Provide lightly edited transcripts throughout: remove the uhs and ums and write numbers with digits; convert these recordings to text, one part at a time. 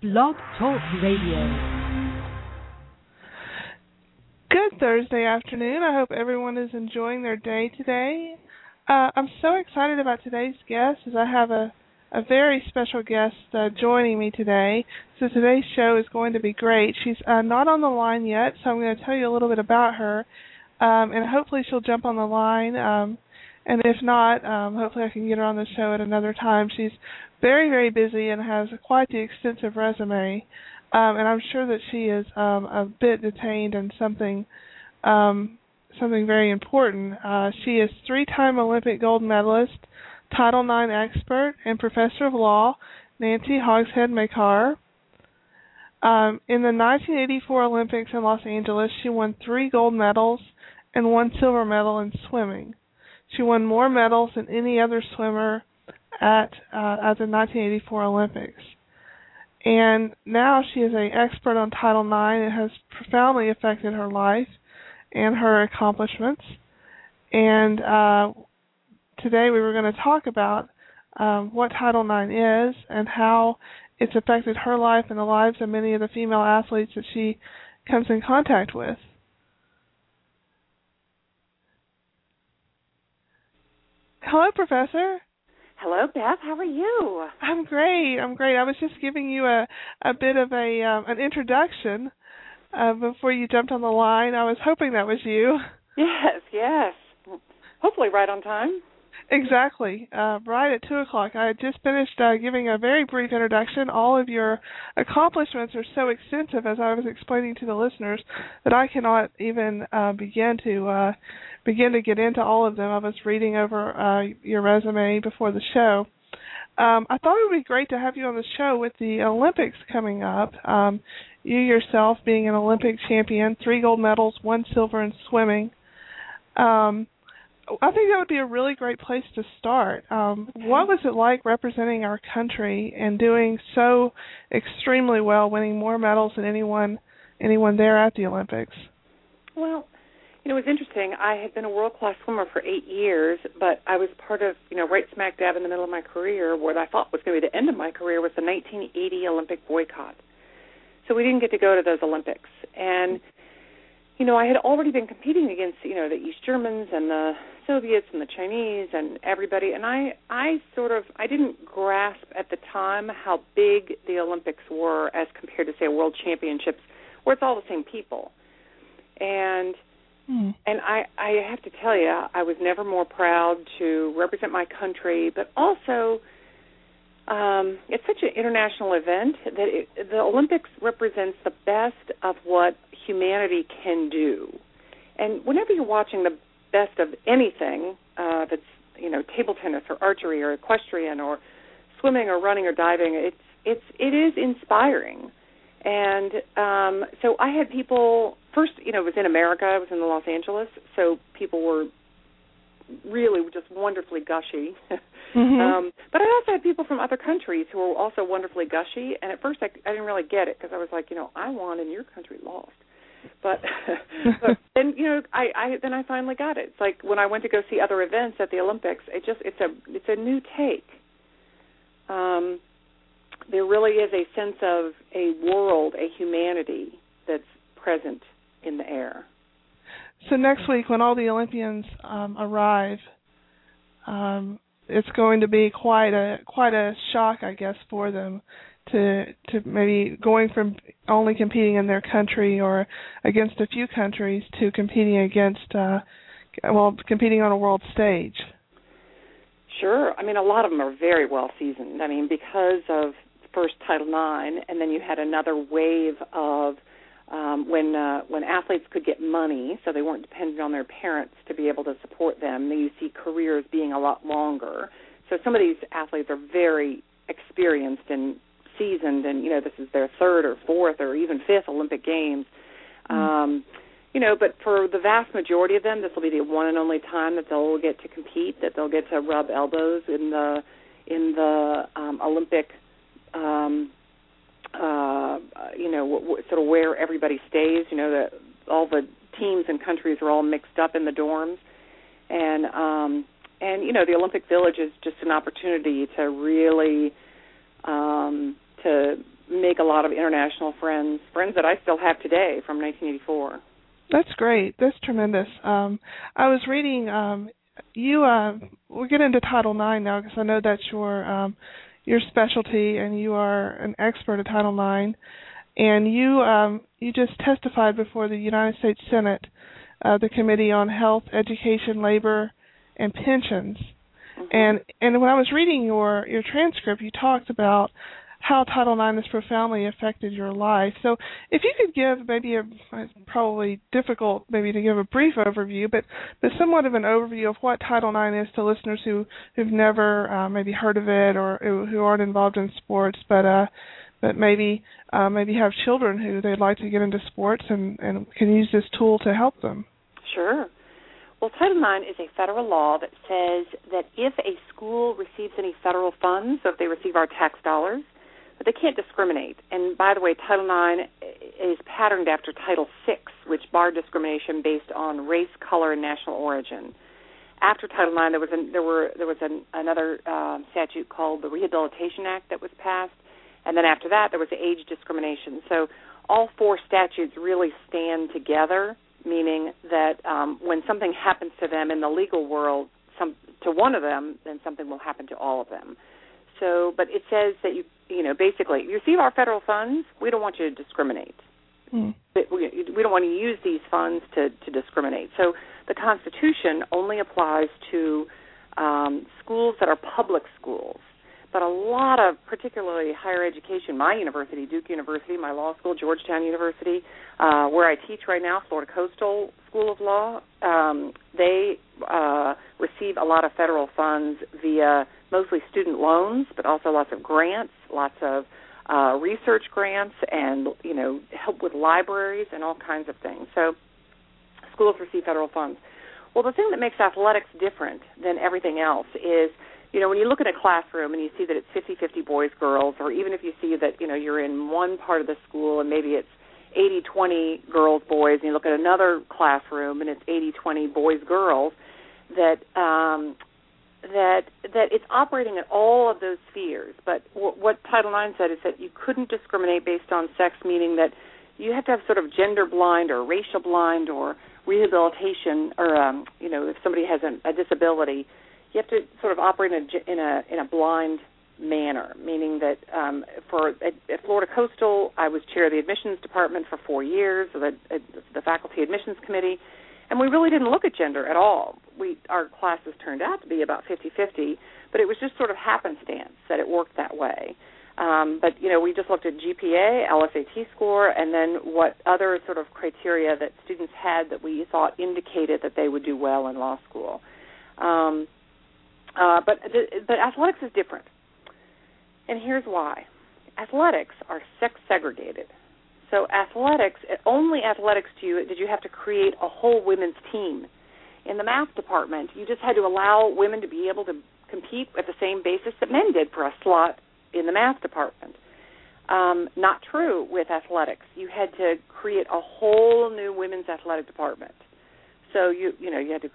Blog Talk Radio. Good Thursday afternoon. I hope everyone is enjoying their day today. I'm so excited about today's guest as I have a very special guest joining me today. So today's show is going to be great. She's not on the line yet, so I'm going to tell you a little bit about her, and hopefully she'll jump on the line. And if not, hopefully I can get her on the show at another time. She's very, very busy and has quite the extensive resume, and I'm sure that she is a bit detained in something very important. She is three-time Olympic gold medalist, Title IX expert, and professor of law, Nancy Hogshead-Makar. In the 1984 Olympics in Los Angeles, she won 3 gold medals and 1 silver medal in swimming. She won more medals than any other swimmer at the 1984 Olympics. And now she is an expert on Title IX. It has profoundly affected her life and her accomplishments. And today we were going to talk about what Title IX is and how it's affected her life and the lives of many of the female athletes that she comes in contact with. Hello, Professor. Hello, Beth. How are you? I'm great. I was just giving you a bit of an introduction before you jumped on the line. I was hoping that was you. Yes. Hopefully right on time. Exactly. Right at 2 o'clock. I had just finished giving a very brief introduction. All of your accomplishments are so extensive, as I was explaining to the listeners, that I cannot even begin to get into all of them. I was reading over your resume before the show. I thought it would be great to have you on the show with the Olympics coming up. You yourself being an Olympic champion, 3 gold medals, 1 silver in swimming. I think that would be a really great place to start. What was it like representing our country and doing so extremely well, winning more medals than anyone there at the Olympics? Well, you know, it was interesting. I had been a world-class swimmer for 8 years, but I was part of, right smack dab in the middle of my career, what I thought was going to be the end of my career was the 1980 Olympic boycott. So we didn't get to go to those Olympics. And I had already been competing against, the East Germans and the Soviets and the Chinese and everybody. And I didn't grasp at the time how big the Olympics were as compared to, say, World Championships, where it's all the same people. And I have to tell you, I was never more proud to represent my country, but also it's such an international event that the Olympics represents the best of what humanity can do. And whenever you're watching the best of anything that's, table tennis or archery or equestrian or swimming or running or diving, it is inspiring. And so I had people, first, it was in America, it was in Los Angeles, so people were really just wonderfully gushy. Mm-hmm. But I also had people from other countries who were also wonderfully gushy, and at first I didn't really get it because I was like, I won and your country lost. But then I finally got it. It's like when I went to go see other events at the Olympics, it's a new take. There really is a sense of a world, a humanity that's present in the air. So next week, when all the Olympians arrive, it's going to be quite a shock, I guess, for them to maybe going from only competing in their country or against a few countries to competing against, competing on a world stage. Sure. I mean, a lot of them are very well seasoned. I mean, because of first Title IX, and then you had another wave of when athletes could get money, so they weren't dependent on their parents to be able to support them, then you see careers being a lot longer. So some of these athletes are very experienced in seasoned, and, you know, this is their third or fourth or even fifth Olympic Games. You know, but for the vast majority of them, this will be the one and only time that they'll get to compete, that they'll get to rub elbows in the Olympic, you know, sort of where everybody stays. You know, all the teams and countries are all mixed up in the dorms, and you know, the Olympic Village is just an opportunity to really to make a lot of international friends that I still have today from 1984. That's great. That's tremendous. I was reading. We'll get into Title IX now because I know that's your specialty, and you are an expert at Title IX. And you just testified before the United States Senate, the Committee on Health, Education, Labor, and Pensions. Mm-hmm. And when I was reading your transcript, you talked about how Title IX has profoundly affected your life. So if you could give a brief overview, but somewhat of an overview of what Title IX is to listeners who've never maybe heard of it or who aren't involved in sports, but maybe have children who they'd like to get into sports and can use this tool to help them. Sure. Well, Title IX is a federal law that says that if a school receives any federal funds, so if they receive our tax dollars, but they can't discriminate. And by the way, Title IX is patterned after Title VI, which barred discrimination based on race, color, and national origin. After Title IX, there was another statute called the Rehabilitation Act that was passed, and then after that, there was age discrimination. So all four statutes really stand together, meaning that when something happens to them in the legal world, to one of them, then something will happen to all of them. So, but it says that you know, basically, you receive our federal funds, we don't want you to discriminate. Mm. We don't want to use these funds to discriminate. So the Constitution only applies to schools that are public schools. But a lot of, particularly higher education, my university, Duke University, my law school, Georgetown University, where I teach right now, Florida Coastal School of Law, they receive a lot of federal funds via mostly student loans, but also lots of grants, lots of research grants, and, you know, help with libraries and all kinds of things. So schools receive federal funds. Well, the thing that makes athletics different than everything else is, you know, when you look at a classroom and you see that it's 50-50 boys, girls, or even if you see that, you know, you're in one part of the school and maybe it's 80-20 girls, boys, and you look at another classroom and it's 80-20 boys, girls, that it's operating at all of those spheres. But what Title IX said is that you couldn't discriminate based on sex, meaning that you have to have sort of gender blind or racial blind or rehabilitation or, you know, if somebody has a disability, you have to sort of operate in a blind manner, meaning that at Florida Coastal, I was chair of the admissions department for 4 years, so the faculty admissions committee, and we really didn't look at gender at all. Our classes turned out to be about 50-50, but it was just sort of happenstance that it worked that way. But, you know, we just looked at GPA, LSAT score, and then what other sort of criteria that students had that we thought indicated that they would do well in law school. But athletics is different, and here's why. Athletics are sex segregated. So athletics, only athletics to you, did you have to create a whole women's team. In the math department, you just had to allow women to be able to compete at the same basis that men did for a slot in the math department. Not true with athletics. You had to create a whole new women's athletic department. So you had to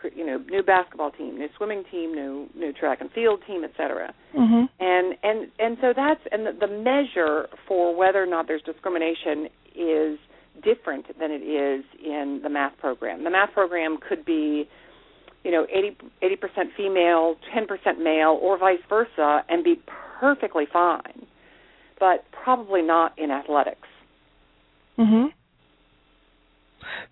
new basketball team, new swimming team, new track and field team, et cetera. Mm-hmm. And so that's the measure for whether or not there's discrimination is different than it is in the math program. The math program could be, you know, 80% female, 10% male, or vice versa, and be perfectly fine, but probably not in athletics. Mm-hmm.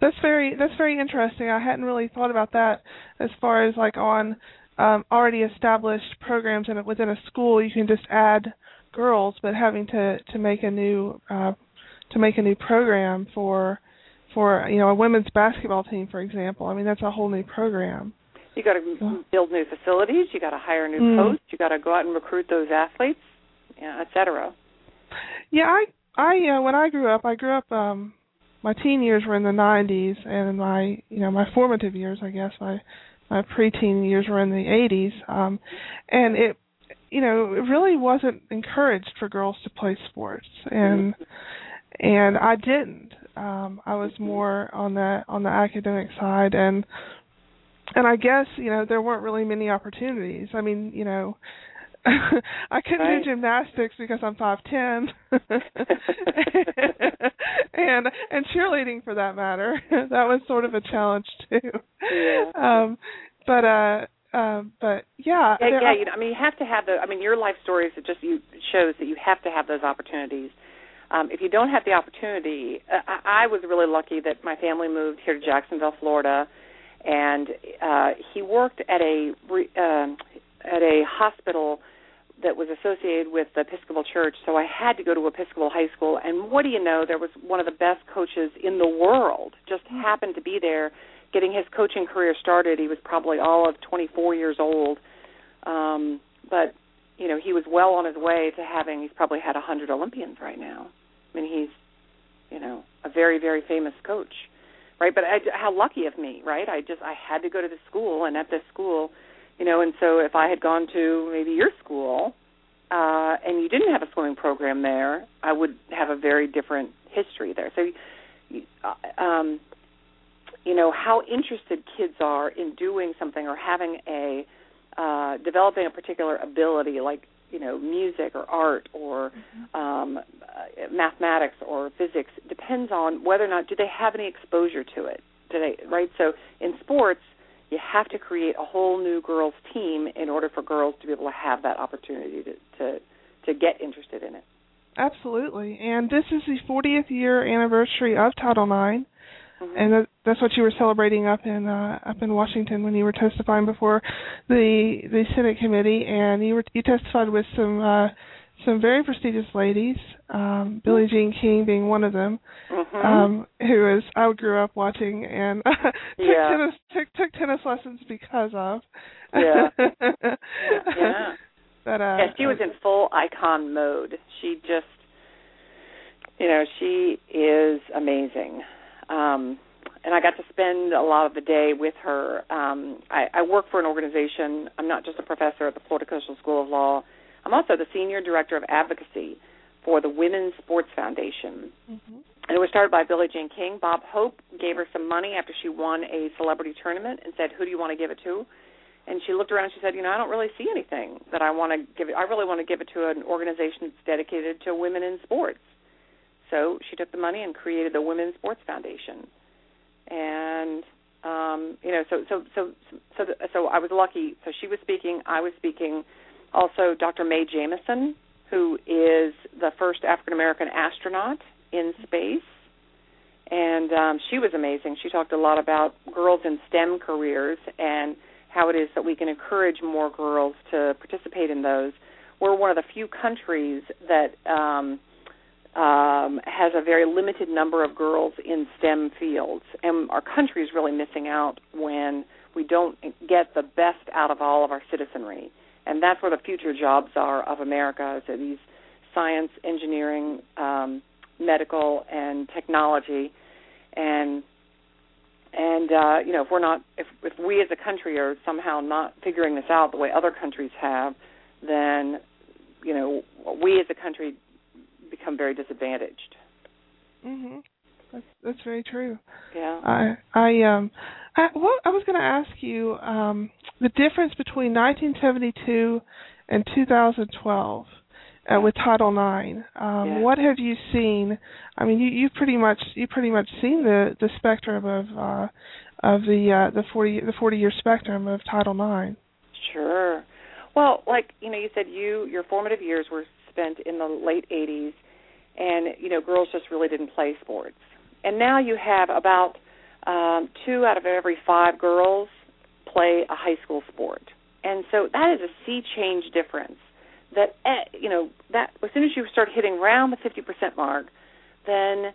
That's very interesting. I hadn't really thought about that as far as like on already established programs and within a school you can just add girls, but having to make a new program for you know, a women's basketball team, for example. I mean, that's a whole new program. You got to build new facilities. You got to hire new coaches. You got to go out and recruit those athletes, et cetera. Yeah, I when I grew up. My teen years were in the 90s, and my formative years, I guess, my preteen years were in the 80s, and it really wasn't encouraged for girls to play sports, and I didn't. I was more on the academic side, and I guess there weren't really many opportunities. I mean, I couldn't do gymnastics because I'm 5'10", and cheerleading for that matter. That was sort of a challenge too. Yeah. You have to have the. I mean, your life story shows that you have to have those opportunities. If you don't have the opportunity, I was really lucky that my family moved here to Jacksonville, Florida, and he worked at a hospital that was associated with the Episcopal Church, so I had to go to Episcopal High School. And what do you know, there was one of the best coaches in the world, just happened to be there getting his coaching career started. He was probably all of 24 years old. But, he was well on his way to he's probably had 100 Olympians right now. I mean, he's, a very, very famous coach, right? But how lucky of me, right? I had to go to the school, and at this school, and so if I had gone to maybe your school and you didn't have a swimming program there, I would have a very different history there. So, how interested kids are in doing something or having developing a particular ability like, music or art or mathematics or physics depends on whether or not, do they have any exposure to it today, right? So in sports, you have to create a whole new girls' team in order for girls to be able to have that opportunity to get interested in it. Absolutely. And this is the 40th year anniversary of Title IX, and that's what you were celebrating up in Washington when you were testifying before the Senate committee, and you testified with some very prestigious ladies, Billie Jean King being one of them, who I grew up watching and took tennis lessons because of. Yeah. Yeah. But, she was in full icon mode. She just, she is amazing. And I got to spend a lot of the day with her. I work for an organization. I'm not just a professor at the Florida Coastal School of Law. I'm also the Senior Director of Advocacy for the Women's Sports Foundation. And it was started by Billie Jean King. Bob Hope gave her some money after she won a celebrity tournament and said, who do you want to give it to? And she looked around and she said, I don't really see anything that I want to give it. I really want to give it to an organization that's dedicated to women in sports. So she took the money and created the Women's Sports Foundation. And, so I was lucky. So she was speaking, I was speaking. Also, Dr. Mae Jemison, who is the first African-American astronaut in space, and she was amazing. She talked a lot about girls in STEM careers and how it is that we can encourage more girls to participate in those. We're one of the few countries that has a very limited number of girls in STEM fields, and our country is really missing out when we don't get the best out of all of our citizenry. And that's where the future jobs are of America. So these science, engineering, medical, and technology, and if we're not, if we as a country are somehow not figuring this out the way other countries have, then we as a country become very disadvantaged. That's very true. Yeah. I was going to ask you the difference between 1972 and 2012 with Title IX. What have you seen? I mean, you've pretty much seen the spectrum of the 40 year spectrum of Title IX. Sure. Well, like you said, your formative years were spent in the late 80s, and girls just really didn't play sports. And now you have about 2 out of every 5 girls play a high school sport. And so that is a sea change difference. That, that as soon as you start hitting around the 50% mark, then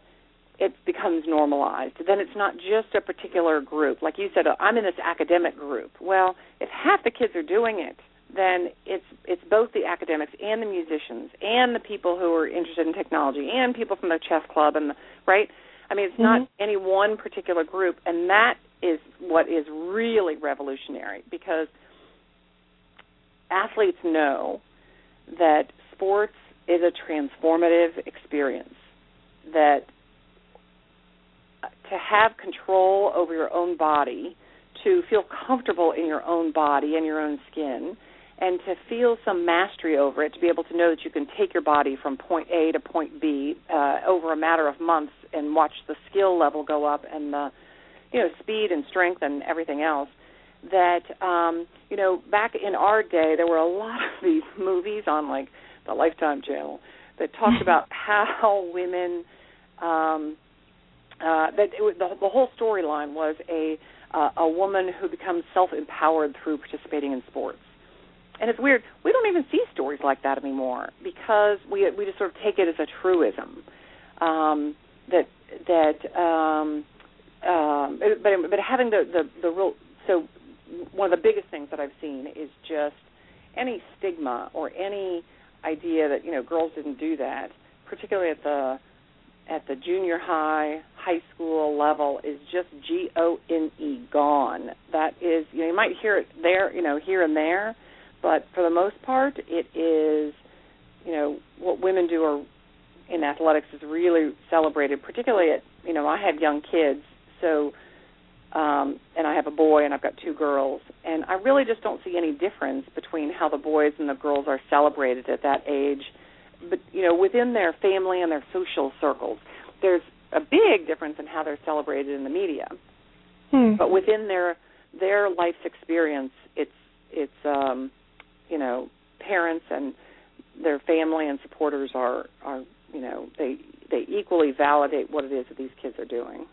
it becomes normalized. Then it's not just a particular group. Like you said, I'm in this academic group. Well, if half the kids are doing it, then it's both the academics and the musicians and the people who are interested in technology and people from the chess club and the, right? I mean, it's mm-hmm. not any one particular group, and that is what is really revolutionary, because athletes know that sports is a transformative experience, that to have control over your own body, to feel comfortable in your own body and your own skin, and to feel some mastery over it, to be able to know that you can take your body from point A to point B over a matter of months and watch the skill level go up and the, you know, speed and strength and everything else. That, you know, back in our day, there were a lot of these movies on, like, the Lifetime Channel that talked about how women, the whole storyline was a woman who becomes self-empowered through participating in sports. And it's weird. We don't even see stories like that anymore, because we just sort of take it as a truism. But having the real... So one of the biggest things that I've seen is just any stigma or any idea that, you know, girls didn't do that, particularly at the junior high school level, is just G-O-N-E, gone. That is, you know, you might hear it there, you know, here and there, but for the most part, it is, you know, what women do in athletics is really celebrated, particularly at, you know, I have young kids, so... and I have a boy and I've got two girls, and I really just don't see any difference between how the boys and the girls are celebrated at that age, but, you know, within their family and their social circles. There's a big difference in how they're celebrated in the media. But within their life's experience, it's you know, parents and their family and supporters are you know, they equally validate what it is that these kids are doing.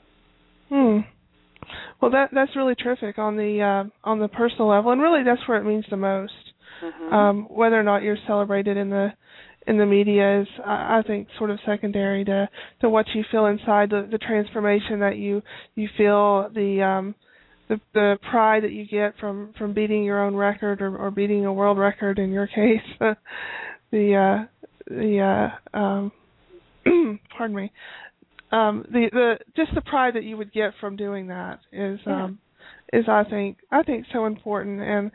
Well, that's really terrific on the personal level, and really that's where it means the most. Mm-hmm. Whether or not you're celebrated in the media is, I think, sort of secondary to what you feel inside, the transformation that you feel, the pride that you get from beating your own record or beating a world record in your case, pardon me. The pride that you would get from doing that is is I think so important, and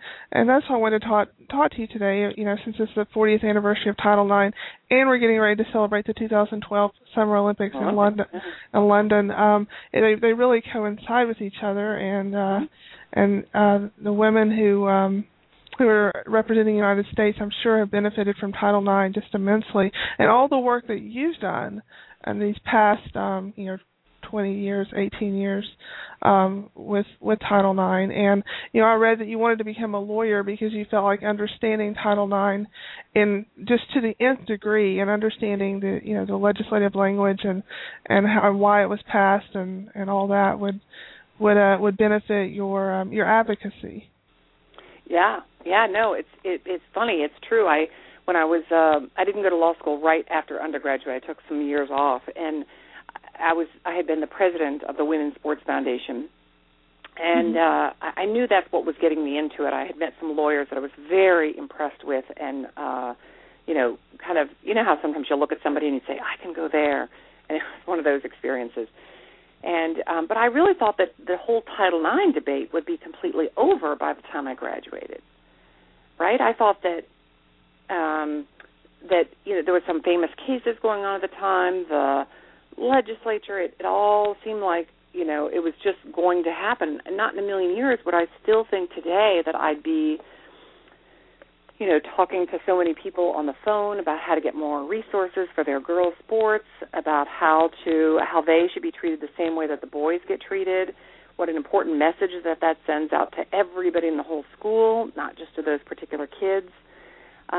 that's what I wanted to talk to you today. You know, since it's the 40th anniversary of Title IX, and we're getting ready to celebrate the 2012 Summer Olympics in London. They really coincide with each other, and the women who are representing the United States, I'm sure, have benefited from Title IX just immensely, and all the work that you've done in these past, 20 years, 18 years, with Title IX. And, you know, I read that you wanted to become a lawyer because you felt like understanding Title IX in just to the nth degree, and understanding the, you know, the legislative language and how and why it was passed and all that would benefit your advocacy. Yeah, no, it's funny. It's true. I didn't go to law school right after undergraduate. I took some years off, and I had been the president of the Women's Sports Foundation, and I knew that's what was getting me into it. I had met some lawyers that I was very impressed with, and you know, kind of, you know how sometimes you'll look at somebody and you say, I can go there, and it was one of those experiences. And but I really thought that the whole Title IX debate would be completely over by the time I graduated. Right? I thought that. That, you know, there were some famous cases going on at the time, the legislature, it all seemed like, you know, it was just going to happen. And not in a million years would I still think today that I'd be, you know, talking to so many people on the phone about how to get more resources for their girls' sports, about how they should be treated the same way that the boys get treated, what an important message that sends out to everybody in the whole school, not just to those particular kids. I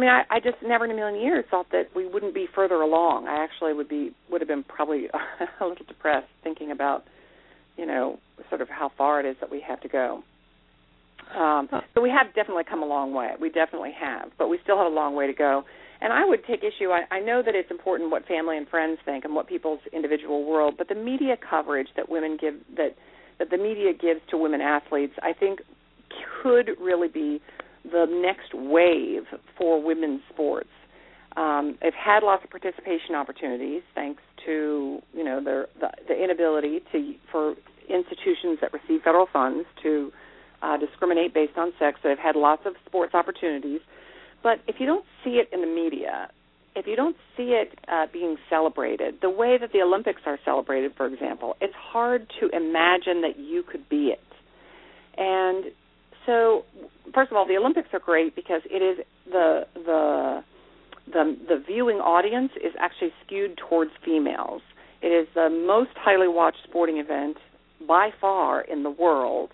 mean, I just never in a million years thought that we wouldn't be further along. I actually would have been probably a little depressed thinking about, you know, sort of how far it is that we have to go. So we have definitely come a long way. We definitely have, but we still have a long way to go. And I would take issue. I know that it's important what family and friends think and what people's individual world, but the media coverage that women give, that the media gives to women athletes, I think could really be the next wave for women's sports. They've had lots of participation opportunities thanks to, you know, the inability for institutions that receive federal funds to discriminate based on sex. They've had lots of sports opportunities. But if you don't see it in the media, if you don't see it being celebrated, the way that the Olympics are celebrated, for example, it's hard to imagine that you could be it. And so, first of all, the Olympics are great because it is the viewing audience is actually skewed towards females. It is the most highly watched sporting event by far in the world,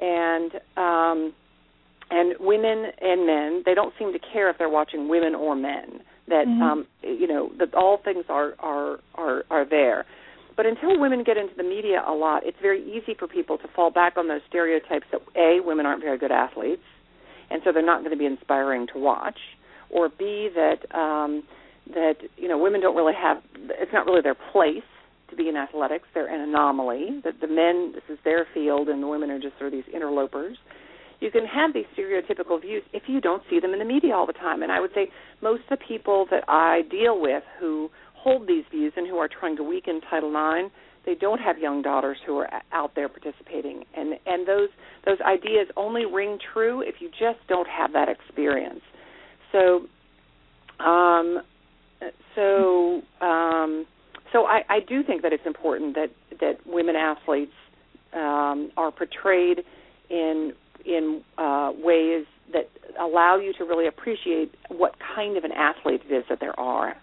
and women and men, they don't seem to care if they're watching women or men. That mm-hmm. You know, that all things are there. But until women get into the media a lot, it's very easy for people to fall back on those stereotypes that, A, women aren't very good athletes, and so they're not going to be inspiring to watch, or B, that you know, women don't really have, it's not really their place to be in athletics. They're an anomaly, that the men, this is their field, and the women are just sort of these interlopers. You can have these stereotypical views if you don't see them in the media all the time. And I would say most of the people that I deal with who hold these views and who are trying to weaken Title IX, they don't have young daughters who are out there participating. And those ideas only ring true if you just don't have that experience. So I do think that it's important that women athletes are portrayed in ways that allow you to really appreciate what kind of an athlete it is that they are.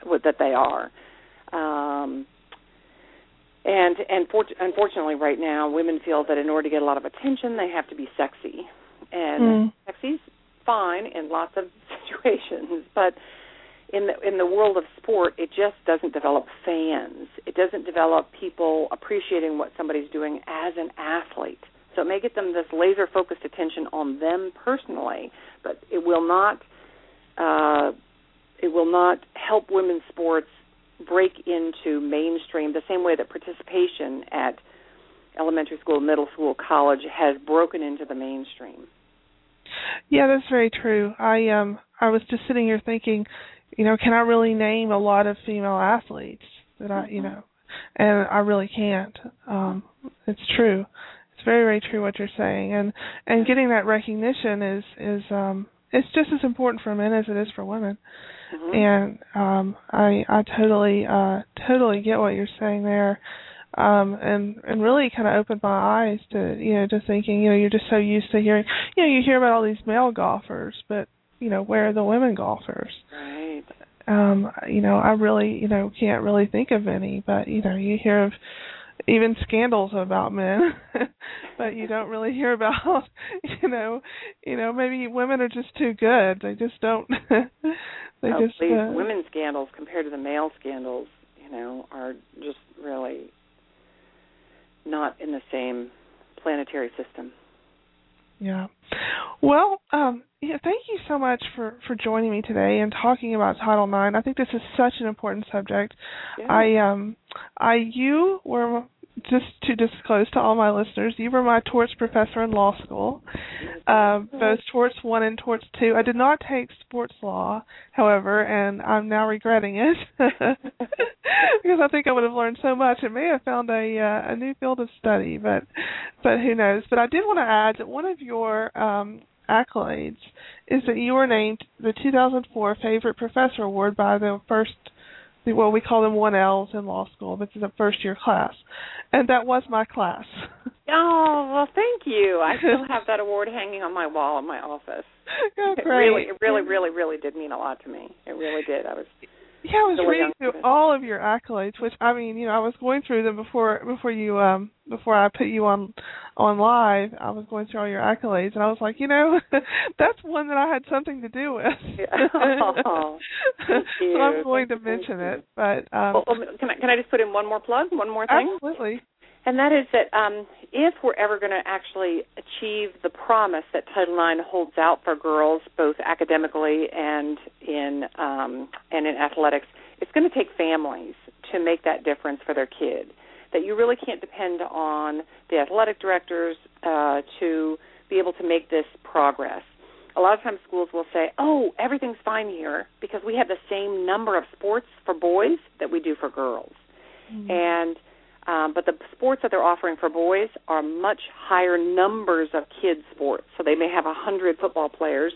Unfortunately, right now, women feel that in order to get a lot of attention, they have to be sexy. And sexy's fine in lots of situations, but in the world of sport, it just doesn't develop fans. It doesn't develop people appreciating what somebody's doing as an athlete. So it may get them this laser-focused attention on them personally, but it will not help women's sports break into mainstream the same way that participation at elementary school, middle school, college has broken into the mainstream. Yeah, that's very true. I was just sitting here thinking, you know, can I really name a lot of female athletes that I, you know, and I really can't. It's true. It's very, very true what you're saying, and getting that recognition is it's just as important for men as it is for women, and I totally get what you're saying there, and really kind of opened my eyes to, you know, to thinking, you know, you're just so used to hearing, you know, you hear about all these male golfers, but you know, where are the women golfers? Right. You know, I really, you know, can't really think of any, but you know, you hear of even scandals about men, but you don't really hear about, you know, maybe women are just too good. They just don't. Women's scandals compared to the male scandals, you know, are just really not in the same planetary system. Yeah. Well, yeah, thank you so much for joining me today and talking about Title IX. I think this is such an important subject. Yeah. You were, just to disclose to all my listeners, you were my torts professor in law school, both torts 1 and torts 2. I did not take sports law, however, and I'm now regretting it because I think I would have learned so much and may have found a new field of study, but who knows. But I did want to add that one of your accolades is that you were named the 2004 Favorite Professor Award by the first, well, we call them 1Ls in law school, but it's a first-year class. And that was my class. Oh, well, thank you. I still have that award hanging on my wall in my office. Oh, great. It really did mean a lot to me. It really did. I was reading through all of your accolades, which, I mean, you know, I was going through them before I put you on live. I was going through all your accolades, and I was like, you know, that's one that I had something to do with. Yeah. Oh, so I'm going to mention it. But can I just put in one more plug, one more thing? Absolutely. And that is that if we're ever going to actually achieve the promise that Title IX holds out for girls, both academically and in athletics, it's going to take families to make that difference for their kid. That you really can't depend on the athletic directors to be able to make this progress. a lot of times schools will say, oh, everything's fine here because we have the same number of sports for boys that we do for girls. Mm-hmm. And but the sports that they're offering for boys are much higher numbers of kids' sports. So they may have 100 football players.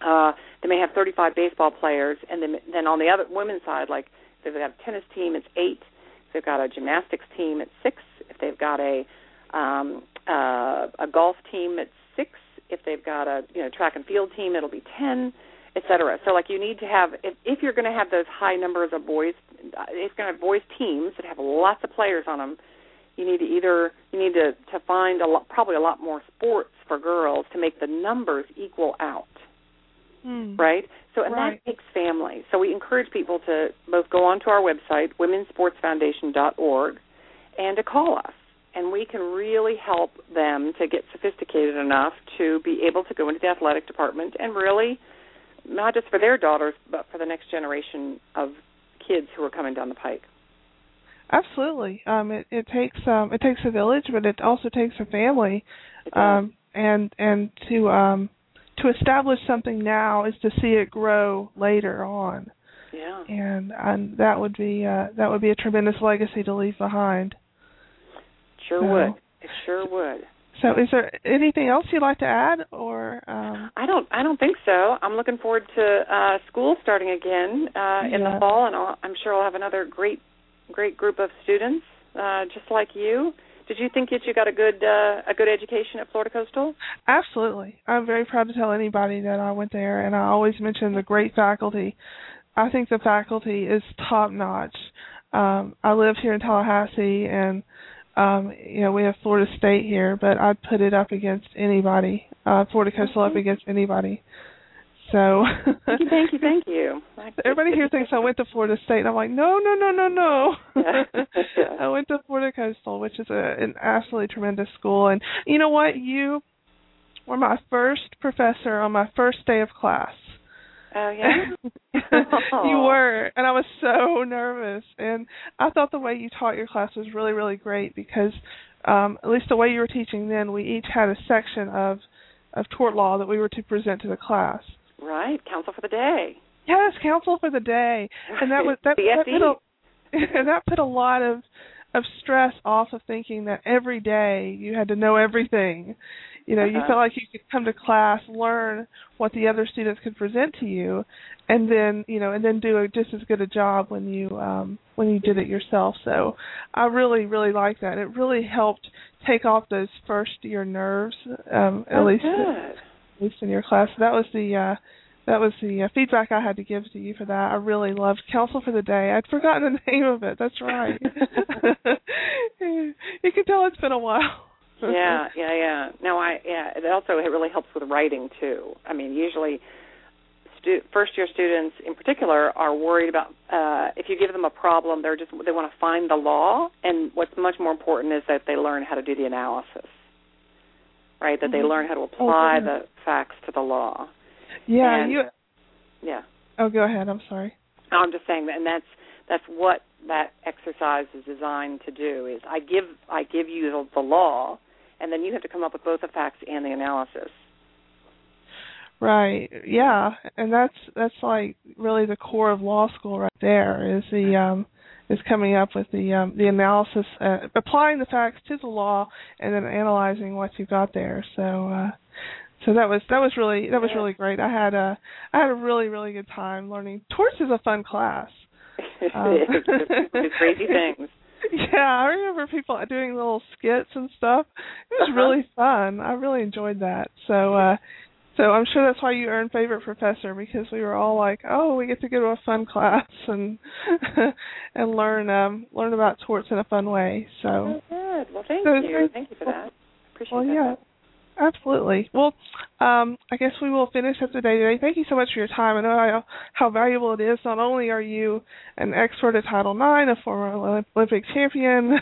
They may have 35 baseball players. And then on the other women's side, like if they've got a tennis team, it's 8. If they've got a gymnastics team, it's 6. If they've got a golf team, it's 6. If they've got a track and field team, it'll be 10, et cetera. So like you need to have, if you're going to have those high numbers of boys, it's going to have boys teams that have lots of players on them. You need to find probably a lot more sports for girls to make the numbers equal out, right? So that takes family. So we encourage people to both go onto our website, womensportsfoundation.org, and to call us. And we can really help them to get sophisticated enough to be able to go into the athletic department and really, not just for their daughters, but for the next generation of kids who are coming down the pike. Absolutely. It takes a village, but it also takes a family. And to establish something now is to see it grow later on. Yeah. And that would be a tremendous legacy to leave behind. It sure would. So, is there anything else you'd like to add, or? I don't think so. I'm looking forward to school starting again in the fall, and I'm sure I'll have another great group of students just like you. Did you think that you got a good education at Florida Coastal? Absolutely. I'm very proud to tell anybody that I went there, and I always mention the great faculty. I think the faculty is top notch. I live here in Tallahassee, and we have Florida State here, but I'd put it up against anybody. Florida Coastal up against anybody. So Thank you. Everybody here thinks I went to Florida State, and I'm like, no. Yeah. I went to Florida Coastal, which is an absolutely tremendous school. And you know what? You were my first professor on my first day of class. Oh, yeah? You were, and I was so nervous. And I thought the way you taught your class was really, really great because at least the way you were teaching then, we each had a section of tort law that we were to present to the class. Right, counsel for the day. Yes, counsel for the day. And that put a lot of stress off of thinking that every day you had to know everything. You felt like you could come to class, learn what the other students could present to you, and then do just as good a job when you did it yourself. So I really, really liked that. It really helped take off those first year nerves, at least in your class. So that was the feedback I had to give to you for that. I really loved Counsel for the Day. I'd forgotten the name of it. That's right. You can tell it's been a while. Yeah. It also really helps with writing, too. I mean, usually first-year students in particular are worried about if you give them a problem, they want to find the law, and what's much more important is that they learn how to do the analysis, right, that they learn how to apply the facts to the law. Yeah. Yeah. Oh, go ahead. I'm sorry. I'm just saying that, and that's what that exercise is designed to do is I give you the law, and then you have to come up with both the facts and the analysis. Right. Yeah, and that's like really the core of law school right there is the is coming up with the analysis, applying the facts to the law, and then analyzing what you got there. So that was really great. I had a really, really good time learning. Torts is a fun class. It's crazy things. Yeah, I remember people doing little skits and stuff. It was really fun. I really enjoyed that. So I'm sure that's why you earned favorite professor, because we were all like, oh, we get to go to a fun class and learn about torts in a fun way. So good. Well, thank you. Thank you for that. Appreciate that. Yeah. Absolutely. Well, I guess we will finish up the day today. Thank you so much for your time. I know how valuable it is. Not only are you an expert at Title IX, a former Olympic champion,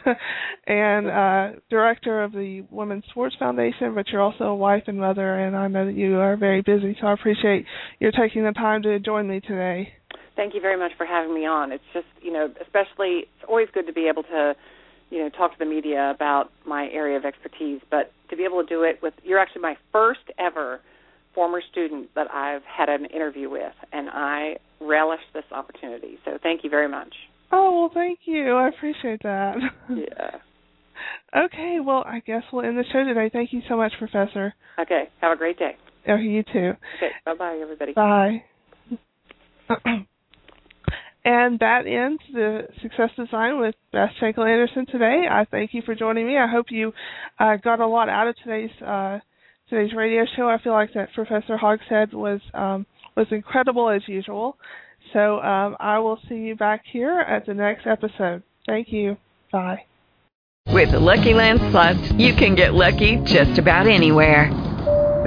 and director of the Women's Sports Foundation, but you're also a wife and mother, and I know that you are very busy, so I appreciate your taking the time to join me today. Thank you very much for having me on. It's just, especially it's always good to be able to talk to the media about my area of expertise, but to be able to do it you're actually my first ever former student that I've had an interview with, and I relish this opportunity. So thank you very much. Oh, well, thank you. I appreciate that. Yeah. Okay, well, I guess we'll end the show today. Thank you so much, Professor. Okay, have a great day. Oh, you too. Okay, bye-bye, everybody. Bye. And that ends the Success Design with Beth Shankle-Anderson today. I thank you for joining me. I hope you got a lot out of today's radio show. I feel like that Professor Hogshead was incredible as usual. So I will see you back here at the next episode. Thank you. Bye. With the Lucky Land Slots, you can get lucky just about anywhere.